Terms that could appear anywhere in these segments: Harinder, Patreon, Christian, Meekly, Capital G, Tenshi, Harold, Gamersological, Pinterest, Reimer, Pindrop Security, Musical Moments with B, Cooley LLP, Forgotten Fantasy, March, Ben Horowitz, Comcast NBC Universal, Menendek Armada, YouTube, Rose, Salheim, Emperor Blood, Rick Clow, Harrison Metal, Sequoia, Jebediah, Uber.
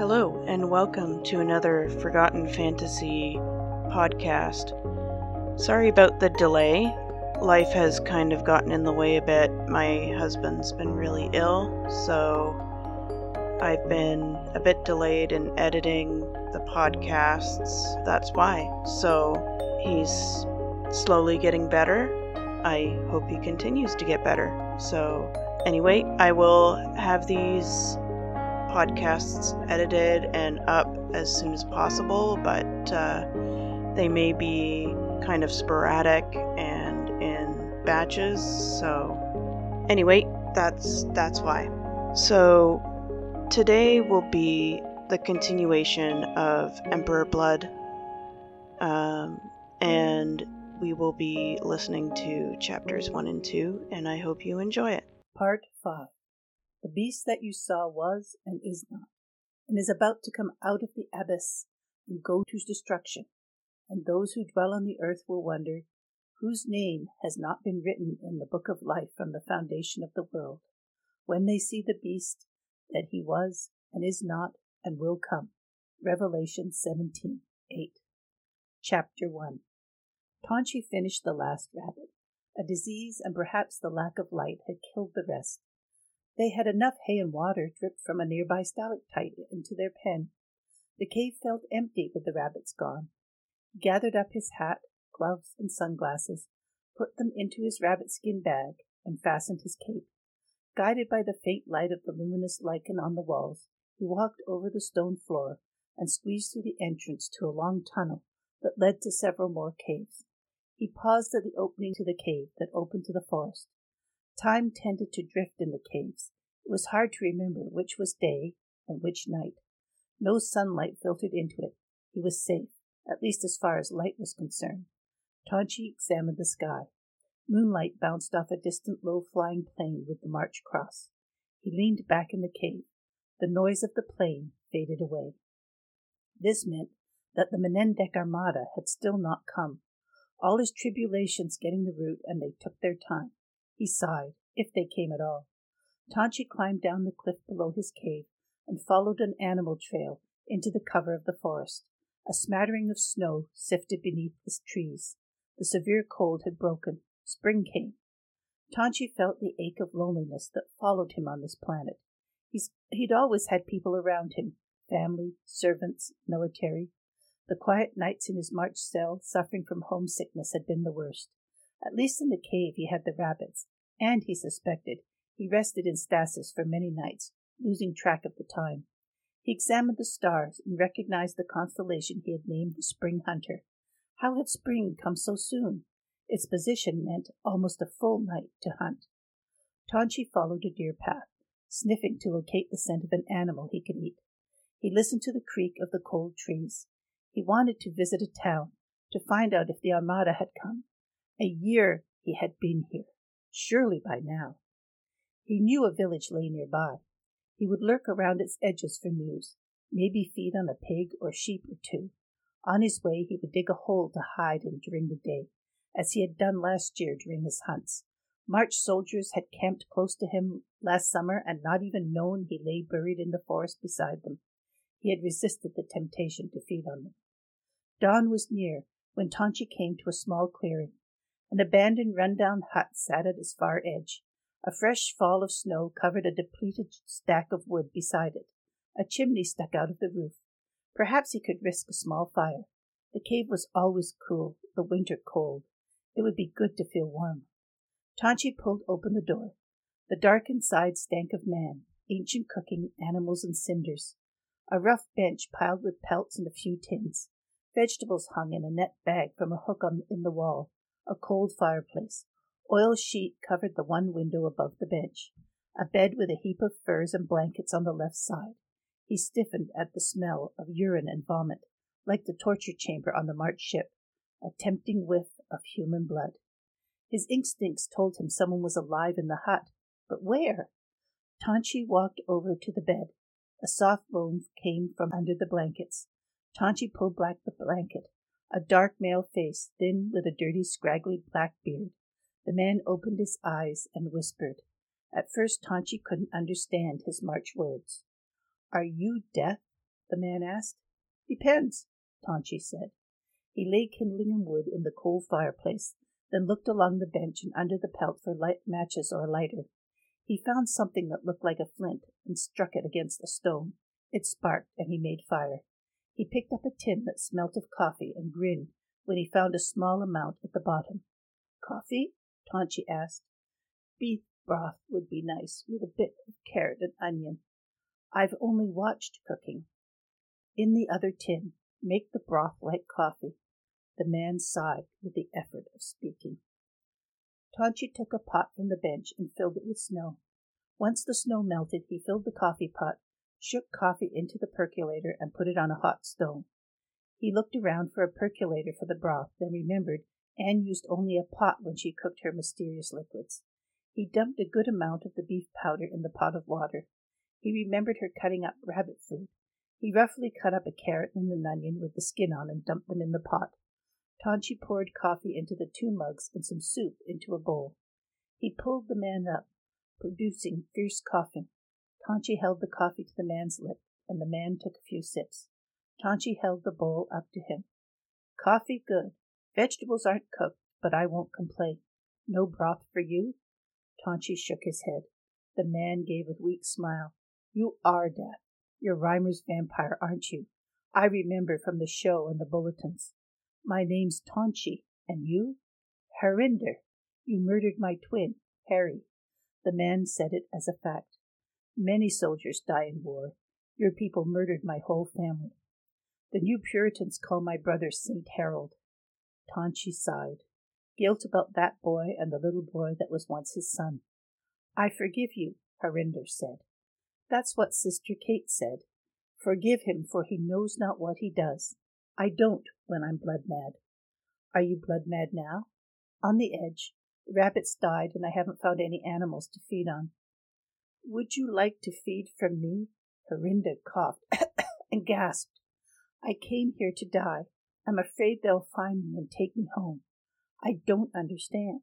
Hello, and welcome to another Forgotten Fantasy podcast. Sorry about the delay. Life has kind of gotten in the way a bit. My husband's been really ill, so I've been a bit delayed in editing the podcasts. That's why. So he's slowly getting better. I hope he continues to get better. So anyway, I will have these podcasts edited and up as soon as possible, but they may be kind of sporadic and in batches, so anyway, that's why. So today will be the continuation of Emperor Blood, and we will be listening to chapters 1 and 2, and I hope you enjoy it. Part 5. The beast that you saw was and is not, and is about to come out of the abyss and go to destruction. And those who dwell on the earth will wonder, whose name has not been written in the book of life from the foundation of the world, when they see the beast that he was and is not and will come. Revelation 17:8. Chapter 1. Tenshi finished the last rabbit. A disease and perhaps the lack of light had killed the rest. They had enough hay and water dripped from a nearby stalactite into their pen. The cave felt empty with the rabbits gone. He gathered up his hat, gloves, and sunglasses, put them into his rabbit skin bag, and fastened his cape. Guided by the faint light of the luminous lichen on the walls, he walked over the stone floor and squeezed through the entrance to a long tunnel that led to several more caves. He paused at the opening to the cave that opened to the forest. Time tended to drift in the caves. It was hard to remember which was day and which night. No sunlight filtered into it. He was safe, at least as far as light was concerned. Tenshi examined the sky. Moonlight bounced off a distant low-flying plane with the March cross. He leaned back in the cave. The noise of the plane faded away. This meant that the Menendek Armada had still not come. All his tribulations getting the route, and they took their time. He sighed, if they came at all. Tenshi climbed down the cliff below his cave and followed an animal trail into the cover of the forest. A smattering of snow sifted beneath the trees. The severe cold had broken. Spring came. Tenshi felt the ache of loneliness that followed him on this planet. He'd always had people around him, family, servants, military. The quiet nights in his March cell, suffering from homesickness, had been the worst. At least in the cave he had the rabbits, and he suspected he rested in stasis for many nights, losing track of the time. He examined the stars and recognized the constellation he had named the Spring Hunter. How had spring come so soon? Its position meant almost a full night to hunt. Tenshi followed a deer path, sniffing to locate the scent of an animal he could eat. He listened to the creak of the cold trees. He wanted to visit a town, to find out if the Armada had come. A year he had been here, surely by now. He knew a village lay nearby. He would lurk around its edges for news, maybe feed on a pig or sheep or two. On his way he would dig a hole to hide in during the day, as he had done last year during his hunts. March soldiers had camped close to him last summer and not even known he lay buried in the forest beside them. He had resisted the temptation to feed on them. Dawn was near when Tenshi came to a small clearing. An abandoned, run-down hut sat at its far edge. A fresh fall of snow covered a depleted stack of wood beside it. A chimney stuck out of the roof. Perhaps he could risk a small fire. The cave was always cool, the winter cold. It would be good to feel warm. Tenshi pulled open the door. The dark inside stank of man, ancient cooking, animals and cinders. A rough bench piled with pelts and a few tins. Vegetables hung in a net bag from a hook in the wall. A cold fireplace. Oil sheet covered the one window above the bench. A bed with a heap of furs and blankets on the left side. He stiffened at the smell of urine and vomit, like the torture chamber on the March ship, a tempting whiff of human blood. His instincts told him someone was alive in the hut, but where? Tenshi walked over to the bed. A soft moan came from under the blankets. Tenshi pulled back the blanket. A dark male face, thin with a dirty, scraggly black beard. The man opened his eyes and whispered. At first Tenshi couldn't understand his March words. Are you death? the man asked. Depends, Tenshi said. He lay kindling wood in the coal fireplace, then looked along the bench and under the pelt for matches or a lighter. He found something that looked like a flint and struck it against a stone. It sparked, and he made fire. He picked up a tin that smelt of coffee and grinned when he found a small amount at the bottom. Coffee? Tenshi asked. Beef broth would be nice, with a bit of carrot and onion. I've only watched cooking. In the other tin, make the broth like coffee. The man sighed with the effort of speaking. Tenshi took a pot from the bench and filled it with snow. Once the snow melted, he filled the coffee pot, shook coffee into the percolator, and put it on a hot stone. He looked around for a percolator for the broth, then remembered Anne used only a pot when she cooked her mysterious liquids. He dumped a good amount of the beef powder in the pot of water. He remembered her cutting up rabbit food. He roughly cut up a carrot and an onion with the skin on and dumped them in the pot. Tenshi poured coffee into the two mugs and some soup into a bowl. He pulled the man up, producing fierce coughing. Tenshi held the coffee to the man's lips, and the man took a few sips. Tenshi held the bowl up to him. Coffee good. Vegetables aren't cooked, but I won't complain. No broth for you? Tenshi shook his head. The man gave a weak smile. You are deaf. You're Reimer's vampire, aren't you? I remember from the show and the bulletins. My name's Tenshi, and you? Harinder. You murdered my twin, Harry. The man said it as a fact. Many soldiers die in war. Your people murdered my whole family. The new Puritans call my brother Saint Harold. Tenshi sighed. Guilt about that boy and the little boy that was once his son. I forgive you, Harinder said. That's what Sister Kate said. Forgive him, for he knows not what he does. I don't when I'm blood mad. Are you blood mad now? On the edge. The rabbits died, and I haven't found any animals to feed on. Would you like to feed from me? Harinder coughed and gasped. I came here to die. I'm afraid they'll find me and take me home. I don't understand.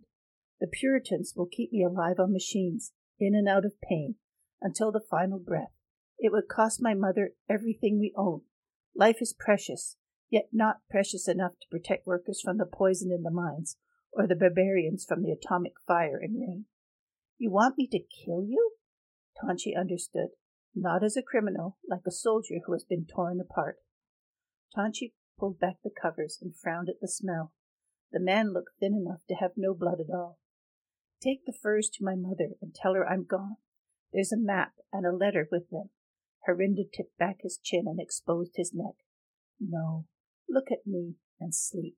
The Puritans will keep me alive on machines, in and out of pain, until the final breath. It would cost my mother everything we own. Life is precious, yet not precious enough to protect workers from the poison in the mines, or the barbarians from the atomic fire and rain. You want me to kill you? Tenshi understood, not as a criminal, like a soldier who has been torn apart. Tenshi pulled back the covers and frowned at the smell. The man looked thin enough to have no blood at all. Take the furs to my mother and tell her I'm gone. There's a map and a letter with them. Harinder tipped back his chin and exposed his neck. No, look at me and sleep.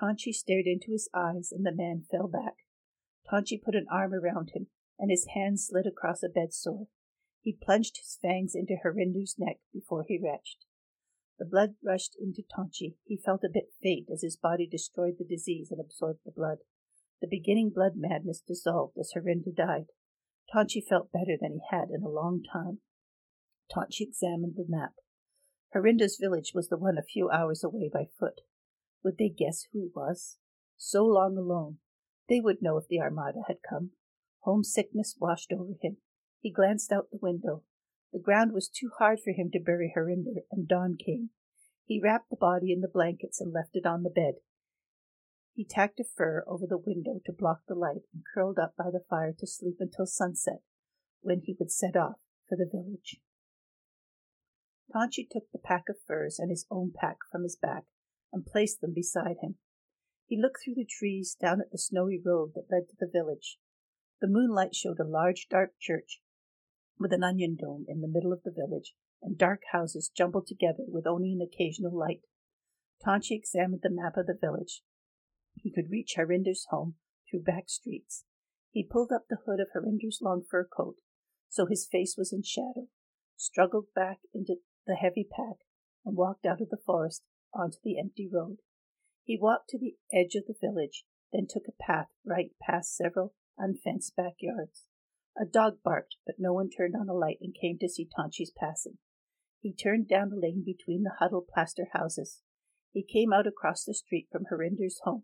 Tenshi stared into his eyes, and the man fell back. Tenshi put an arm around him, and his hand slid across a bedsore. He plunged his fangs into Harinder's neck before he retched. The blood rushed into Tenshi. He felt a bit faint as his body destroyed the disease and absorbed the blood. The beginning blood madness dissolved as Harinder died. Tenshi felt better than he had in a long time. Tenshi examined the map. Harinder's village was the one a few hours away by foot. Would they guess who he was? So long alone. They would know if the Armada had come. Homesickness washed over him. He glanced out the window. The ground was too hard for him to bury Harinder, and dawn came. He wrapped the body in the blankets and left it on the bed. He tacked a fur over the window to block the light and curled up by the fire to sleep until sunset, when he would set off for the village. Tenshi took the pack of furs and his own pack from his back and placed them beside him. He looked through the trees down at the snowy road that led to the village. The moonlight showed a large, dark church with an onion dome in the middle of the village, and dark houses jumbled together with only an occasional light. Tenshi examined the map of the village. He could reach Harinder's home through back streets. He pulled up the hood of Harinder's long fur coat, so his face was in shadow, struggled back into the heavy pack, and walked out of the forest onto the empty road. He walked to the edge of the village, then took a path right past several unfenced backyards. A dog barked, but no one turned on a light and came to see Tonshi's passing. He turned down the lane between the huddled plaster houses. He came out across the street from Harinder's home.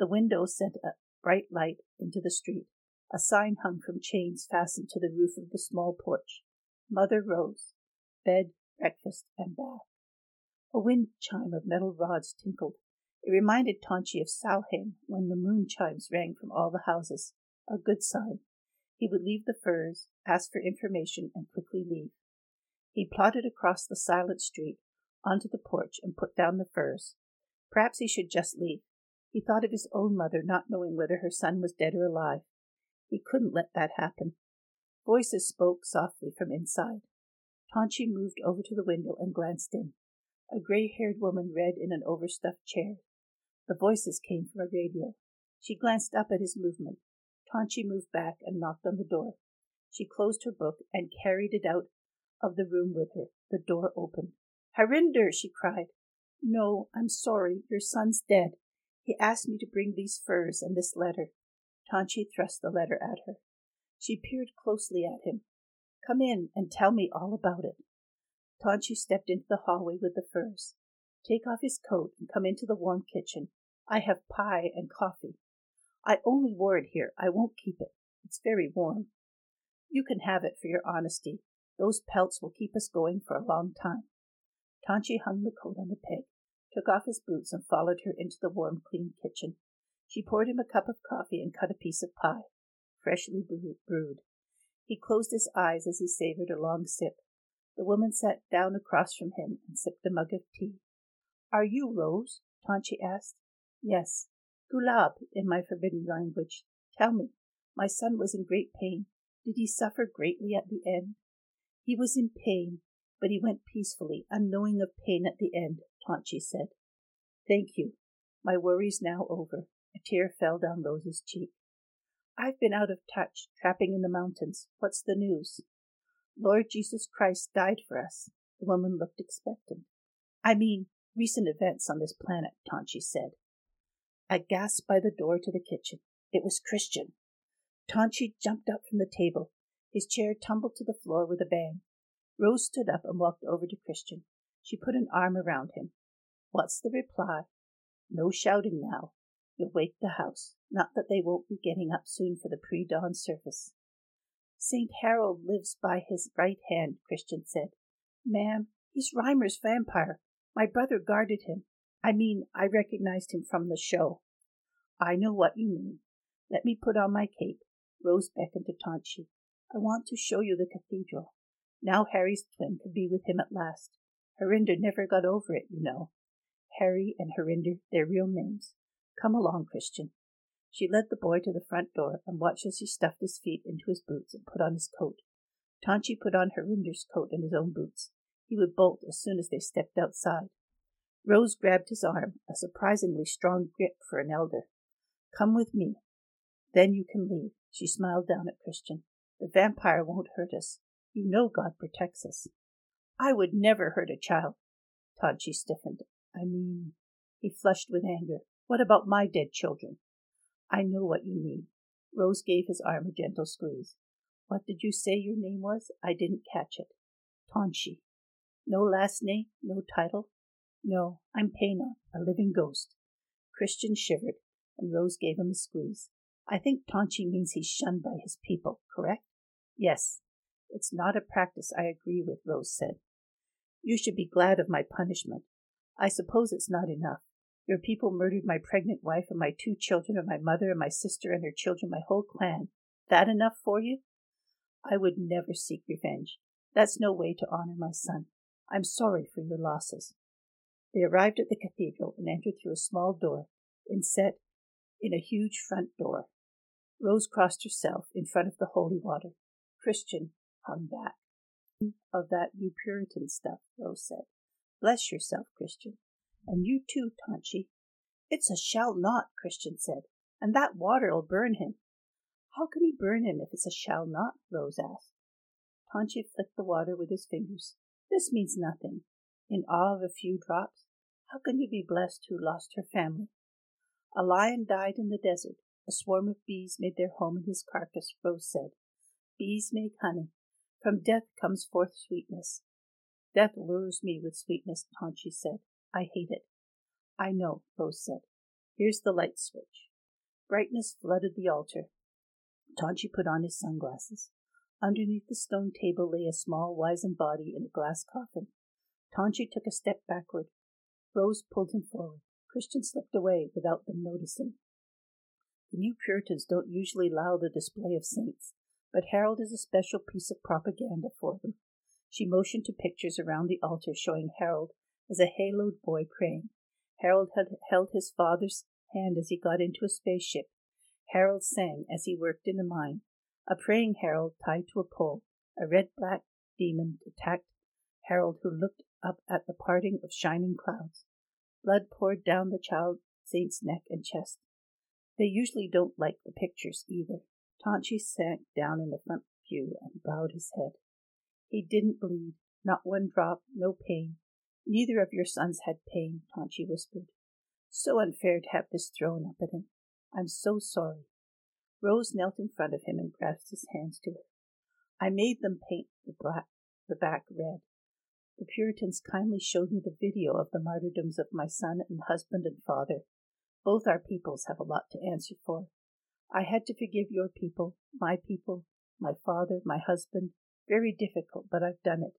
The window sent a bright light into the street. A sign hung from chains fastened to the roof of the small porch. Mother Rose. Bed breakfast, and bath. A wind chime of metal rods tinkled. It reminded Tenshi of Salheim when the moon chimes rang from all the houses, a good sign. He would leave the firs, ask for information, and quickly leave. He plodded across the silent street, onto the porch, and put down the firs. Perhaps he should just leave. He thought of his own mother not knowing whether her son was dead or alive. He couldn't let that happen. Voices spoke softly from inside. Tenshi moved over to the window and glanced in. A gray-haired woman read in an overstuffed chair. The voices came from a radio. She glanced up at his movement. Tenshi moved back and knocked on the door. She closed her book and carried it out of the room with her. The door opened. "Harinder!" she cried. "No, I'm sorry. Your son's dead. He asked me to bring these furs and this letter." Tenshi thrust the letter at her. She peered closely at him. "Come in and tell me all about it." Tenshi stepped into the hallway with the furs. "Take off his coat and come into the warm kitchen. I have pie and coffee. I only wore it here. I won't keep it. It's very warm. You can have it for your honesty. Those pelts will keep us going for a long time." Tenshi hung the coat on the peg, took off his boots, and followed her into the warm, clean kitchen. She poured him a cup of coffee and cut a piece of pie, freshly brewed. He closed his eyes as he savored a long sip. The woman sat down across from him and sipped a mug of tea. "Are you Rose?" Tenshi asked. "Yes. Gulab, in my forbidden language. Tell me, my son was in great pain. Did he suffer greatly at the end?" "He was in pain, but he went peacefully, unknowing of pain at the end," Tenshi said. "Thank you. My worry's now over." A tear fell down Rose's cheek. "I've been out of touch, trapping in the mountains. What's the news?" "Lord Jesus Christ died for us." The woman looked expectant. "I mean, recent events on this planet," Tenshi said. A gasp by the door to the kitchen. It was Christian. Tenshi jumped up from the table. His chair tumbled to the floor with a bang. Rose stood up and walked over to Christian. She put an arm around him. "What's the reply?" "No shouting now. You'll wake the house. Not that they won't be getting up soon for the pre-dawn service." "St. Harold lives by his right hand," Christian said. "Ma'am, he's Reimer's vampire. My brother guarded him. I mean, I recognized him from the show." "I know what you mean. Let me put on my cape." Rose beckoned to Tenshi. "I want to show you the cathedral." Now Harry's twin could be with him at last. Harinder never got over it, you know. Harry and Harinder, their real names. "Come along, Christian." She led the boy to the front door and watched as he stuffed his feet into his boots and put on his coat. Tenshi put on Harinder's coat and his own boots. He would bolt as soon as they stepped outside. Rose grabbed his arm, a surprisingly strong grip for an elder. "Come with me. Then you can leave." She smiled down at Christian. "The vampire won't hurt us. You know God protects us." "I would never hurt a child." Tenshi stiffened. "I mean..." He flushed with anger. "What about my dead children?" "I know what you mean." Rose gave his arm a gentle squeeze. "What did you say your name was? I didn't catch it." "Tenshi." "No last name? No title?" "No, I'm Pena, a living ghost." Christian shivered, and Rose gave him a squeeze. "I think Tenshi means he's shunned by his people, correct?" "Yes. It's not a practice I agree with," Rose said. "You should be glad of my punishment. I suppose it's not enough. Your people murdered my pregnant wife and my 2 children and my mother and my sister and her children, my whole clan. That enough for you?" "I would never seek revenge. That's no way to honor my son. I'm sorry for your losses." They arrived at the cathedral and entered through a small door, inset in a huge front door. Rose crossed herself in front of the holy water. Christian hung back. "Of that new Puritan stuff," Rose said. "Bless yourself, Christian. And you too, Tenshi." "It's a shall not," Christian said, "and that water'll burn him." "How can he burn him if it's a shall not?" Rose asked. Tenshi flicked the water with his fingers. "This means nothing. In awe of a few drops, how can you be blessed who lost her family? A lion died in the desert. A swarm of bees made their home in his carcass," Rose said. "Bees make honey. From death comes forth sweetness." "Death lures me with sweetness," Tenshi said. "I hate it." "I know," Rose said. "Here's the light switch." Brightness flooded the altar. Tenshi put on his sunglasses. Underneath the stone table lay a small, wizened body in a glass coffin. Tenshi took a step backward. Rose pulled him forward. Christian slipped away without them noticing. The new Puritans don't usually allow the display of saints, but Harold is a special piece of propaganda for them. She motioned to pictures around the altar showing Harold as a haloed boy praying. Harold had held his father's hand as he got into a spaceship. Harold sang as he worked in the mine. A praying Harold tied to a pole. A red-black demon attacked Harold, who looked up at the parting of shining clouds. Blood poured down the child saint's neck and chest. They usually don't like the pictures either. Tenshi sank down in the front pew and bowed his head. He didn't bleed, not one drop, no pain. Neither of your sons had pain, Tenshi whispered. So unfair to have this thrown up at him. I'm so sorry. Rose knelt in front of him and grasped his hands to her. I made them paint the back red. The Puritans kindly showed me the video of the martyrdoms of my son and husband and father. Both our peoples have a lot to answer for. I had to forgive your people, my father, my husband. Very difficult, but I've done it.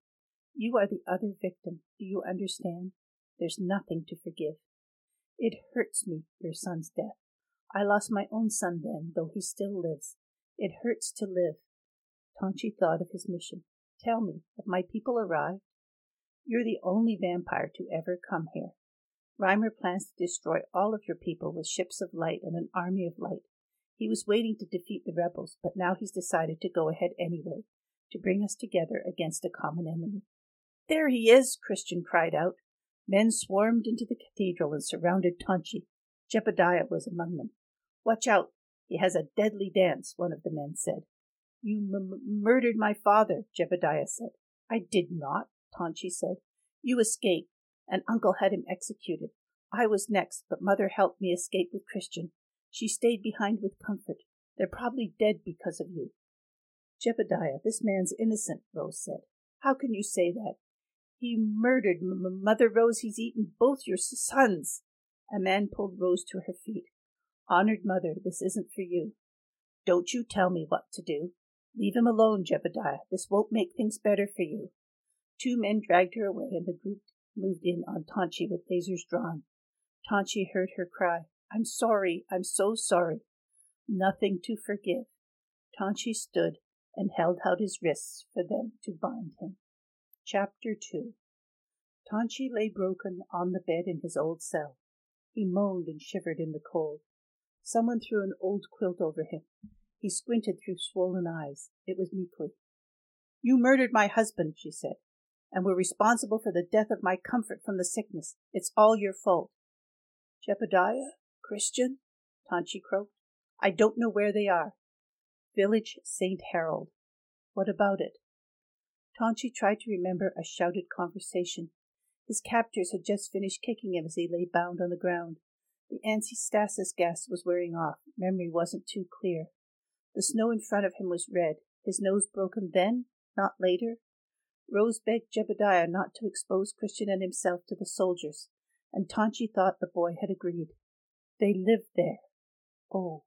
You are the other victim. Do you understand? There's nothing to forgive. It hurts me, your son's death. I lost my own son then, though he still lives. It hurts to live. Tenshi thought of his mission. Tell me, have my people arrived? You're the only vampire to ever come here. Reimer plans to destroy all of your people with ships of light and an army of light. He was waiting to defeat the rebels, but now he's decided to go ahead anyway, to bring us together against a common enemy. There he is, Christian cried out. Men swarmed into the cathedral and surrounded Tenshi. Jebediah was among them. Watch out, he has a deadly dance, one of the men said. You murdered my father, Jebediah said. I did not, Tenshi said. You escaped, and uncle had him executed. I was next, but mother helped me escape with Christian. She stayed behind with comfort. They're probably dead because of you. Jebediah, this man's innocent, Rose said. How can you say that? He murdered Mother Rose. He's eaten both your sons. A man pulled Rose to her feet. Honored mother, this isn't for you. Don't you tell me what to do. Leave him alone, Jebediah. This won't make things better for you. Two men dragged her away, and the group moved in on Tenshi with lasers drawn. Tenshi heard her cry, I'm sorry, I'm so sorry. Nothing to forgive. Tenshi stood and held out his wrists for them to bind him. Chapter 2. Tenshi lay broken on the bed in his old cell. He moaned and shivered in the cold. Someone threw an old quilt over him. He squinted through swollen eyes. It was Meekly. You murdered my husband, she said, and were responsible for the death of my comfort from the sickness. It's all your fault. Jebediah? Christian? Tenshi croaked. I don't know where they are. Village St. Harold. What about it? Tenshi tried to remember a shouted conversation. His captors had just finished kicking him as he lay bound on the ground. The anti-stasis gas was wearing off. Memory wasn't too clear. The snow in front of him was red. His nose broken then, not later. Rose begged Jebediah not to expose Christian and himself to the soldiers, and Tenshi thought the boy had agreed. They lived there. Oh.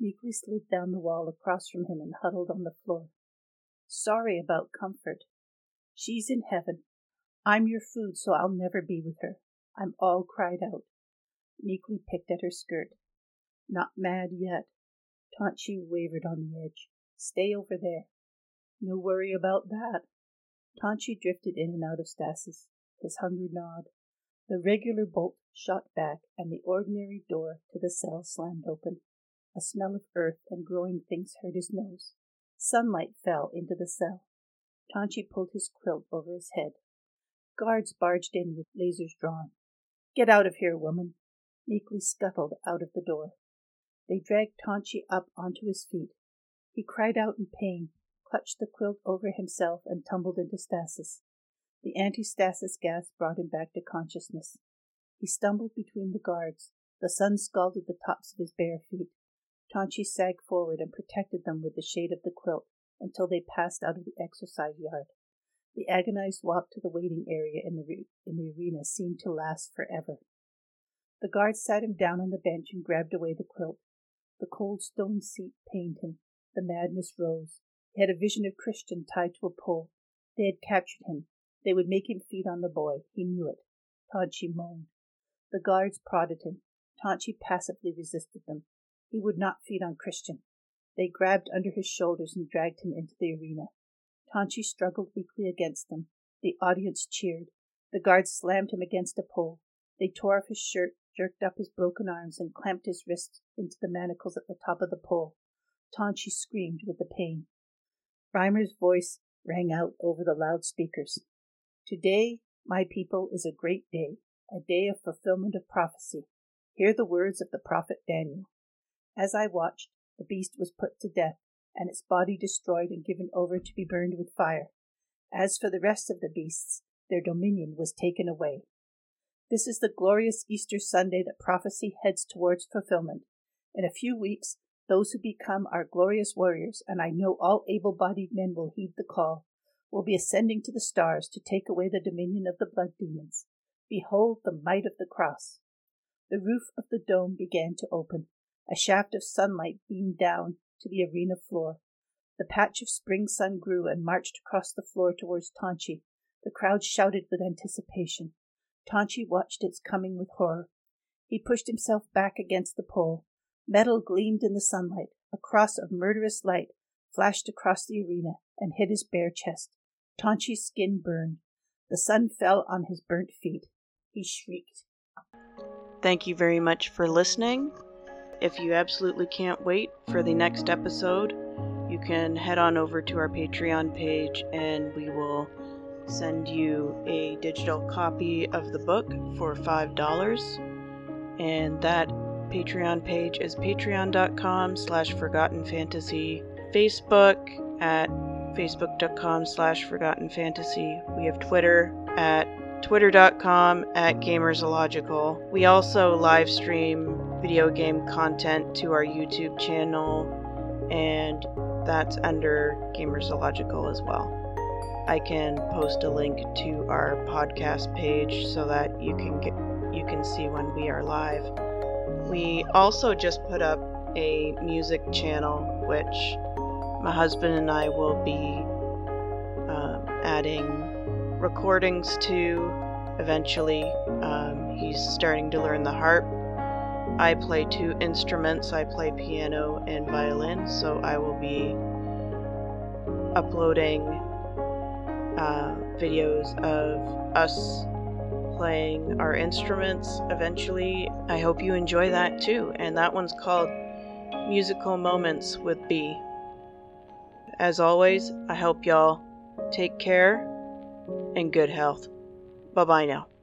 Meekly slid down the wall across from him and huddled on the floor. Sorry about comfort. She's in heaven. I'm your food, so I'll never be with her. I'm all cried out. Meekly picked at her skirt. Not mad yet. Tenshi wavered on the edge. Stay over there. No worry about that. Tenshi drifted in and out of stasis, his hunger gnawed. The regular bolt shot back, and the ordinary door to the cell slammed open. A smell of earth and growing things hurt his nose. Sunlight fell into the cell. Tenshi pulled his quilt over his head. Guards barged in with lasers drawn. Get out of here, woman. Meekly scuttled out of the door. They dragged Tenshi up onto his feet. He cried out in pain, clutched the quilt over himself, and tumbled into stasis. The anti-stasis gas brought him back to consciousness. He stumbled between the guards. The sun scalded the tops of his bare feet. Tenshi sagged forward and protected them with the shade of the quilt until they passed out of the exercise yard. The agonized walk to the waiting area in the arena seemed to last forever. The guards sat him down on the bench and grabbed away the quilt. The cold stone seat pained him. The madness rose. He had a vision of Christian tied to a pole. They had captured him. They would make him feed on the boy. He knew it. Tenshi moaned. The guards prodded him. Tenshi passively resisted them. He would not feed on Christian. They grabbed under his shoulders and dragged him into the arena. Tenshi struggled weakly against them. The audience cheered. The guards slammed him against a pole. They tore off his shirt, jerked up his broken arms, and clamped his wrists into the manacles at the top of the pole. Tenshi screamed with the pain. Reimer's voice rang out over the loudspeakers. Today, my people, is a great day, a day of fulfillment of prophecy. Hear the words of the prophet Daniel. As I watched, the beast was put to death, and its body destroyed and given over to be burned with fire. As for the rest of the beasts, their dominion was taken away. This is the glorious Easter Sunday that prophecy heads towards fulfillment. In a few weeks, those who become our glorious warriors, and I know all able-bodied men will heed the call, will be ascending to the stars to take away the dominion of the blood demons. Behold the might of the cross. The roof of the dome began to open. A shaft of sunlight beamed down to the arena floor. The patch of spring sun grew and marched across the floor towards Tenshi. The crowd shouted with anticipation. Tenshi watched its coming with horror. He pushed himself back against the pole. Metal gleamed in the sunlight. A cross of murderous light flashed across the arena and hit his bare chest. Tonshi's skin burned. The sun fell on his burnt feet. He shrieked. Thank you very much for listening. If you absolutely can't wait for the next episode, you can head on over to our Patreon page and we will send you a digital copy of the book for $5. And that Patreon page is patreon.com/forgottenfantasy, Facebook at facebook.com/forgottenfantasy. We have Twitter at twitter.com/gamersological. We also live stream video game content to our YouTube channel, and that's under Gamersological as well. I can post a link to our podcast page so that you can see when we are live. We also just put up a music channel, which my husband and I will be adding recordings to eventually. He's starting to learn the harp. I play two instruments. I play piano and violin, so I will be uploading videos of us playing our instruments eventually. I hope you enjoy that too, and that one's called Musical Moments with B. As always, I hope y'all take care and good health. Bye-bye now.